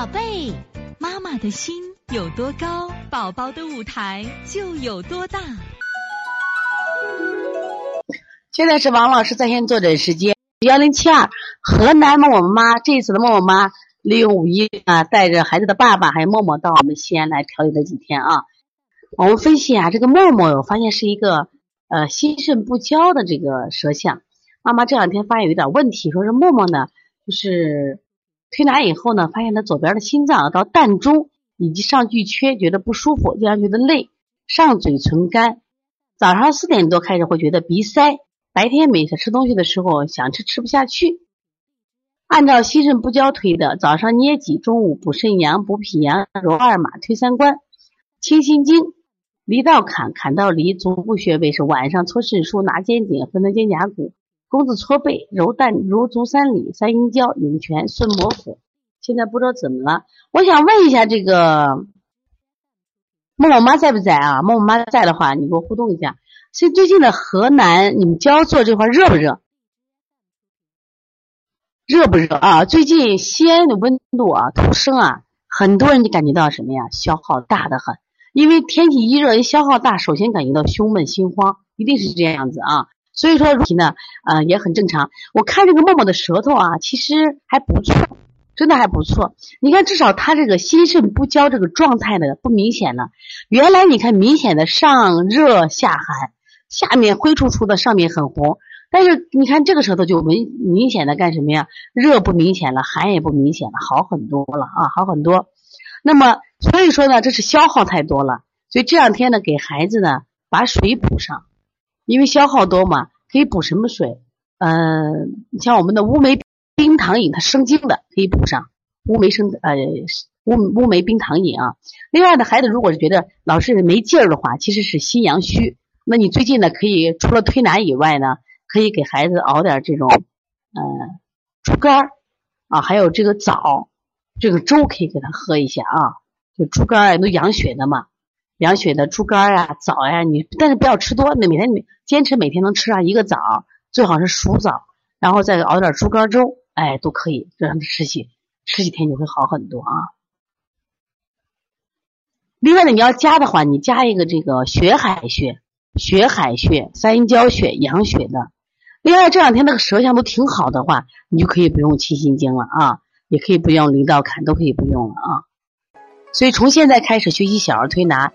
宝贝，妈妈的心有多高，宝宝的舞台就有多大。现在是王老师在线坐诊时间，1072河南默默妈。这一次的默默妈利用5.1啊，带着孩子的爸爸还有默默到我们西安来调理了几天啊。我们分析啊，这个默默我发现是一个心肾不交的这个舌象。妈妈这两天发现有点问题，说是默默呢，就是推拿以后呢，发现他左边的心脏到膻中以及上巨阙觉得不舒服，经常觉得累，上嘴唇干。早上4点多开始会觉得鼻塞，白天每次吃东西的时候想吃不下去。按照心肾不交推的，早上捏脊，中午补肾阳、补脾阳、揉二马、推三关、清心经、离到坎、坎到离、足部穴位是晚上搓肾腧、拿肩颈、分推肩胛骨。公子搓背、揉蛋、揉足三里、三阴交、涌泉、顺摩腹。现在不知道怎么了，我想问一下这个默默妈在不在啊？默默妈在的话，你给我互动一下。所以最近的河南，你们焦作这块热不热？热不热啊？最近西安的温度啊，突升啊，很多人就感觉到什么呀？消耗大的很，因为天气一热，一消耗大，首先感觉到胸闷心慌，一定是这样子啊。所以说问题呢，也很正常。我看这个默默的舌头啊，其实还不错，真的还不错。你看，至少他这个心肾不交这个状态呢不明显了。原来你看明显的上热下寒，下面灰出出的，上面很红。但是你看这个舌头就明显的干什么呀？热不明显了，寒也不明显了，好很多了啊，好很多。那么所以说呢，这是消耗太多了。所以这两天呢，给孩子呢把水补上。因为消耗多嘛，可以补什么水？像我们的乌梅冰糖饮，它生津的，可以补上乌梅冰糖饮啊。另外的孩子如果是觉得老是没劲儿的话，其实是心阳虚。那你最近呢，可以除了推拿以外呢，可以给孩子熬点这种猪肝啊，还有这个枣，这个粥可以给他喝一下啊。就猪肝啊，都养血的嘛。养血的猪肝啊、枣啊，但是不要吃多，每天坚持每天能吃上一个枣，最好是熟枣，然后再熬点猪肝粥，哎，都可以，这样的吃几天就会好很多啊。另外呢，你要加的话，你加一个这个血海穴、三阴交穴养血的。另外这两天那个舌象都挺好的话，你就可以不用清心经了啊，也可以不用离到坎，都可以不用了啊。所以从现在开始学习小儿推拿。